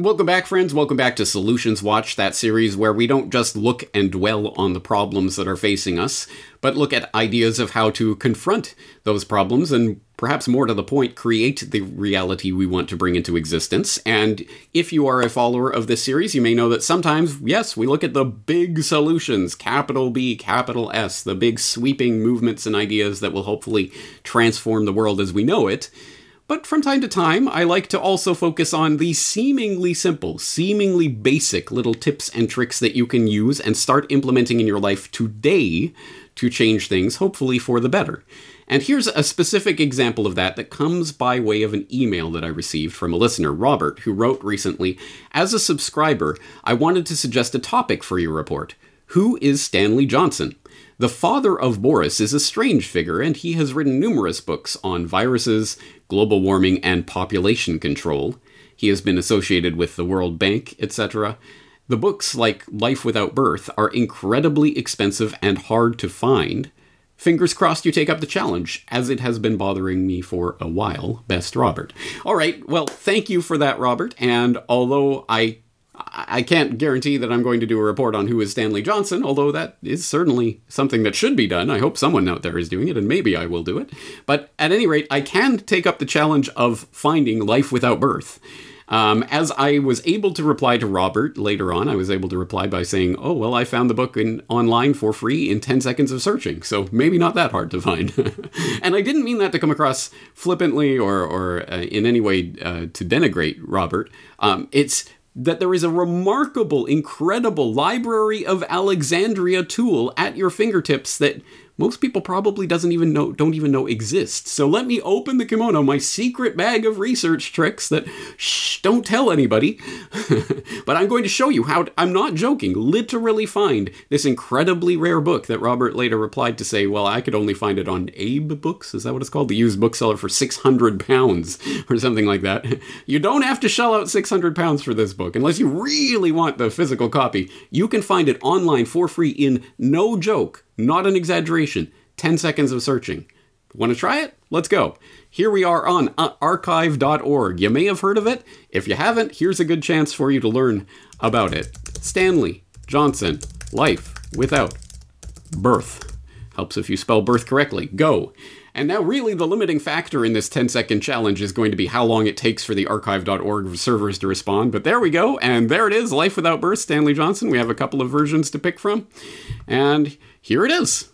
Welcome back, friends. Welcome back to Solutions Watch, that series where we don't just look and dwell on the problems that are facing us, but look at ideas of how to confront those problems and, perhaps more to the point, create the reality we want to bring into existence. And if you are a follower of this series, you may know that sometimes, yes, we look at the big solutions, capital B, capital S, the big sweeping movements and ideas that will hopefully transform the world as we know it. But from time to time, I like to also focus on the seemingly simple, seemingly basic little tips and tricks that you can use and start implementing in your life today to change things, hopefully for the better. And here's a specific example of that comes by way of an email that I received from a listener, Robert, who wrote recently, "As a subscriber, I wanted to suggest a topic for your report. Who is Stanley Johnson? The father of Boris is a strange figure, and he has written numerous books on viruses, global warming, and population control. He has been associated with the World Bank, etc. The books, like Life Without Birth, are incredibly expensive and hard to find. Fingers crossed you take up the challenge, as it has been bothering me for a while. Best, Robert." All right, well, thank you for that, Robert, and although I can't guarantee that I'm going to do a report on who is Stanley Johnson, although that is certainly something that should be done. I hope someone out there is doing it, and maybe I will do it. But at any rate, I can take up the challenge of finding Life Without Birth. As I was able to reply to Robert later on, I was able to reply by saying, "Oh, well, I found the book online for free in 10 seconds of searching, so maybe not that hard to find." And I didn't mean that to come across flippantly or in any way to denigrate Robert. It's that there is a remarkable, incredible Library of Alexandria tool at your fingertips that most people probably don't even know exists. So let me open the kimono, my secret bag of research tricks that, shh, don't tell anybody. But I'm going to show you how, I'm not joking, literally find this incredibly rare book that Robert later replied to say, well, I could only find it on Abe Books, is that what it's called? The used bookseller for £600 or something like that. You don't have to shell out £600 for this book unless you really want the physical copy. You can find it online for free in, no joke, not an exaggeration, 10 seconds of searching. Want to try it? Let's go. Here we are on archive.org. You may have heard of it. If you haven't, here's a good chance for you to learn about it. Stanley Johnson, Life Without Birth. Helps if you spell birth correctly. Go. And now really the limiting factor in this 10-second challenge is going to be how long it takes for the archive.org servers to respond. But there we go. And there it is. Life Without Birth, Stanley Johnson. We have a couple of versions to pick from. And here it is.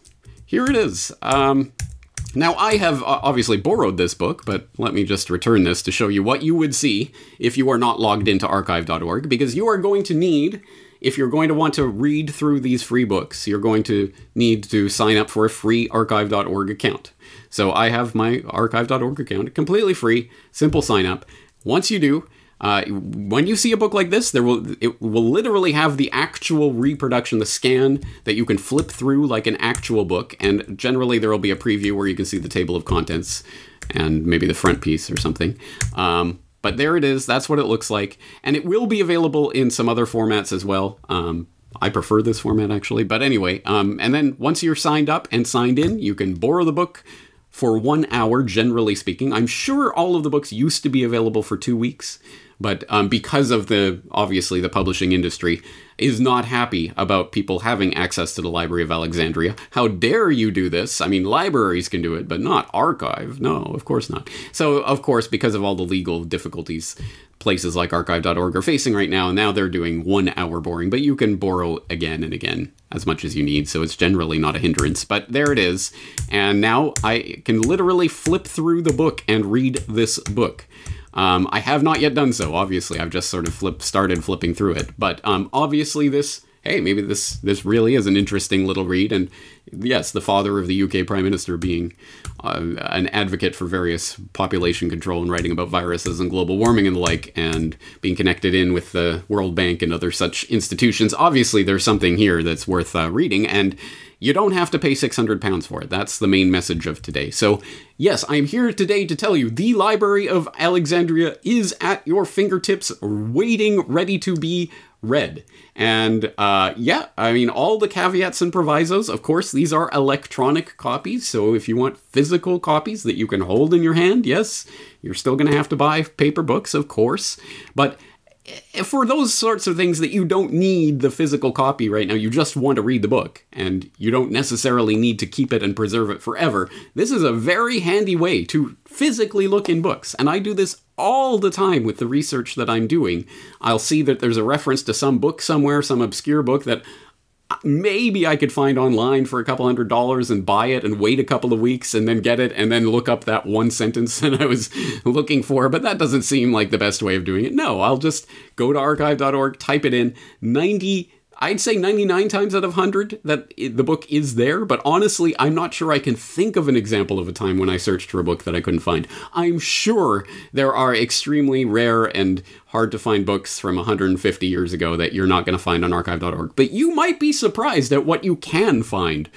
Here it is. Now, I have obviously borrowed this book, but let me just return this to show you what you would see if you are not logged into archive.org, because you are going to need, if you're going to want to read through these free books, you're going to need to sign up for a free archive.org account. So I have my archive.org account, completely free, simple sign up. Once you do, when you see a book like this, it will literally have the actual reproduction, the scan that you can flip through like an actual book. And generally there will be a preview where you can see the table of contents and maybe the front piece or something. But there it is. That's what it looks like. And it will be available in some other formats as well. I prefer this format actually. But anyway, and then once you're signed up and signed in, you can borrow the book for 1 hour, generally speaking. I'm sure all of the books used to be available for 2 weeks, but because of the publishing industry is not happy about people having access to the Library of Alexandria. How dare you do this? I mean, libraries can do it, but not archive. No, of course not. So, of course, because of all the legal difficulties, places like archive.org are facing right now, and now they're doing 1 hour borrowing, but you can borrow again and again as much as you need, so it's generally not a hindrance. But there it is, and now I can literally flip through the book and read this book. I have not yet done so, obviously. I've just sort of started flipping through it, but obviously maybe this really is an interesting little read, and yes, the father of the UK Prime Minister being an advocate for various population control and writing about viruses and global warming and the like, and being connected in with the World Bank and other such institutions. Obviously, there's something here that's worth reading, and you don't have to pay £600 for it. That's the main message of today. So, yes, I'm here today to tell you the Library of Alexandria is at your fingertips, waiting, ready to be read. And all the caveats and provisos, of course, these are electronic copies. So if you want physical copies that you can hold in your hand, yes, you're still going to have to buy paper books, of course. But for those sorts of things that you don't need the physical copy right now, you just want to read the book, and you don't necessarily need to keep it and preserve it forever, this is a very handy way to physically look in books. And I do this all the time with the research that I'm doing. I'll see that there's a reference to some book somewhere, some obscure book that maybe I could find online for $200 and buy it and wait a couple of weeks and then get it and then look up that one sentence that I was looking for. But that doesn't seem like the best way of doing it. No, I'll just go to archive.org, type it in. 99 times out of 100 that the book is there. But honestly, I'm not sure I can think of an example of a time when I searched for a book that I couldn't find. I'm sure there are extremely rare and hard to find books from 150 years ago that you're not going to find on archive.org. But you might be surprised at what you can find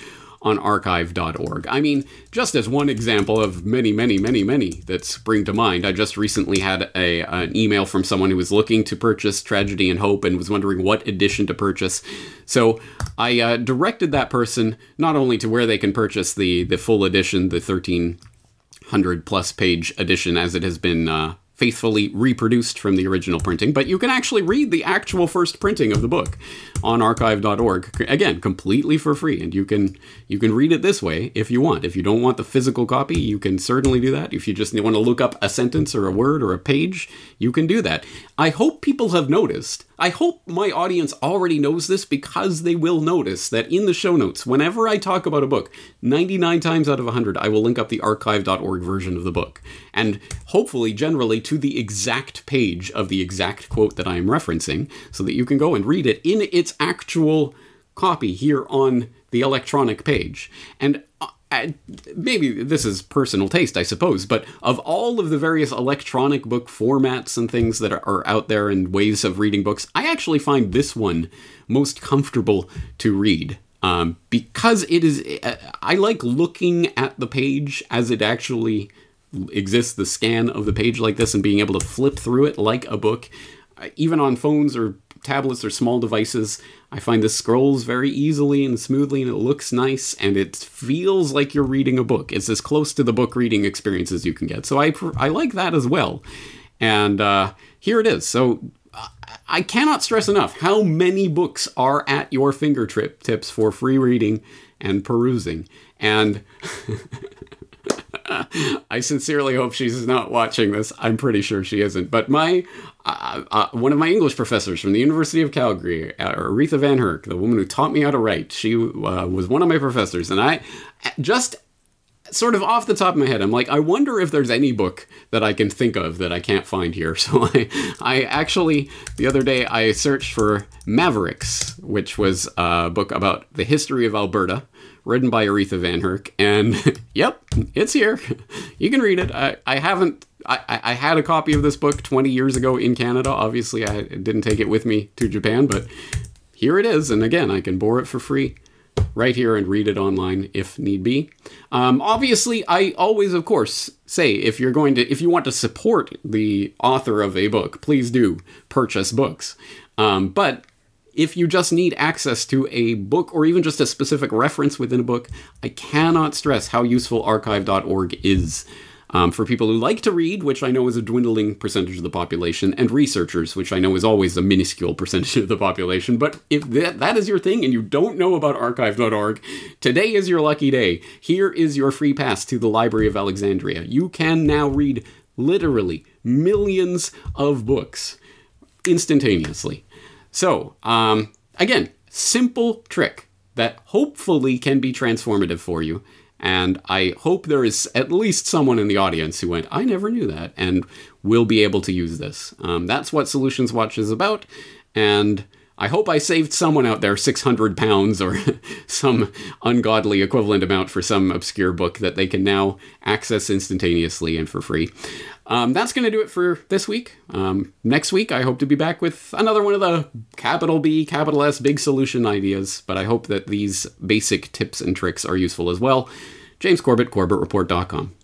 on archive.org. I mean, just as one example of many, many, many, many that spring to mind, I just recently had an email from someone who was looking to purchase Tragedy and Hope and was wondering what edition to purchase. So I directed that person not only to where they can purchase the full edition, the 1,300 plus page edition as it has been faithfully reproduced from the original printing, but you can actually read the actual first printing of the book on archive.org. Again, completely for free, and you can read it this way if you want. If you don't want the physical copy, you can certainly do that. If you just want to look up a sentence or a word or a page, you can do that. I hope people have noticed. I hope my audience already knows this, because they will notice that in the show notes, whenever I talk about a book, 99 times out of 100, I will link up the archive.org version of the book, and hopefully generally to the exact page of the exact quote that I am referencing, so that you can go and read it in its actual copy here on the electronic page. And maybe this is personal taste, I suppose, but of all of the various electronic book formats and things that are out there and ways of reading books, I actually find this one most comfortable to read. Because it is, I like looking at the page as it actually exists, the scan of the page like this, and being able to flip through it like a book. Even on phones or tablets or small devices, I find this scrolls very easily and smoothly, and it looks nice, and it feels like you're reading a book. It's as close to the book reading experience as you can get. So I like that as well. And here it is. So I cannot stress enough how many books are at your fingertips for free reading and perusing. And I sincerely hope she's not watching this. I'm pretty sure she isn't. But my one of my English professors from the University of Calgary, Aretha Van Herck, the woman who taught me how to write, she was one of my professors. And I just sort of off the top of my head, I'm like, I wonder if there's any book that I can think of that I can't find here. So I actually, the other day, I searched for Mavericks, which was a book about the history of Alberta, written by Aretha Van Herck, and yep, it's here. You can read it. I had a copy of this book 20 years ago in Canada. Obviously, I didn't take it with me to Japan, but here it is. And again, I can borrow it for free right here and read it online if need be. Obviously, I always, of course, say if you want to support the author of a book, please do purchase books. But if you just need access to a book or even just a specific reference within a book, I cannot stress how useful archive.org is for people who like to read, which I know is a dwindling percentage of the population, and researchers, which I know is always a minuscule percentage of the population. But if that is your thing and you don't know about archive.org, today is your lucky day. Here is your free pass to the Library of Alexandria. You can now read literally millions of books instantaneously. So, again, simple trick that hopefully can be transformative for you. And I hope there is at least someone in the audience who went, I never knew that, and will be able to use this. That's what Solutions Watch is about. And I hope I saved someone out there £600 or some ungodly equivalent amount for some obscure book that they can now access instantaneously and for free. That's going to do it for this week. Next week, I hope to be back with another one of the capital B, capital S, big solution ideas, but I hope that these basic tips and tricks are useful as well. James Corbett, CorbettReport.com.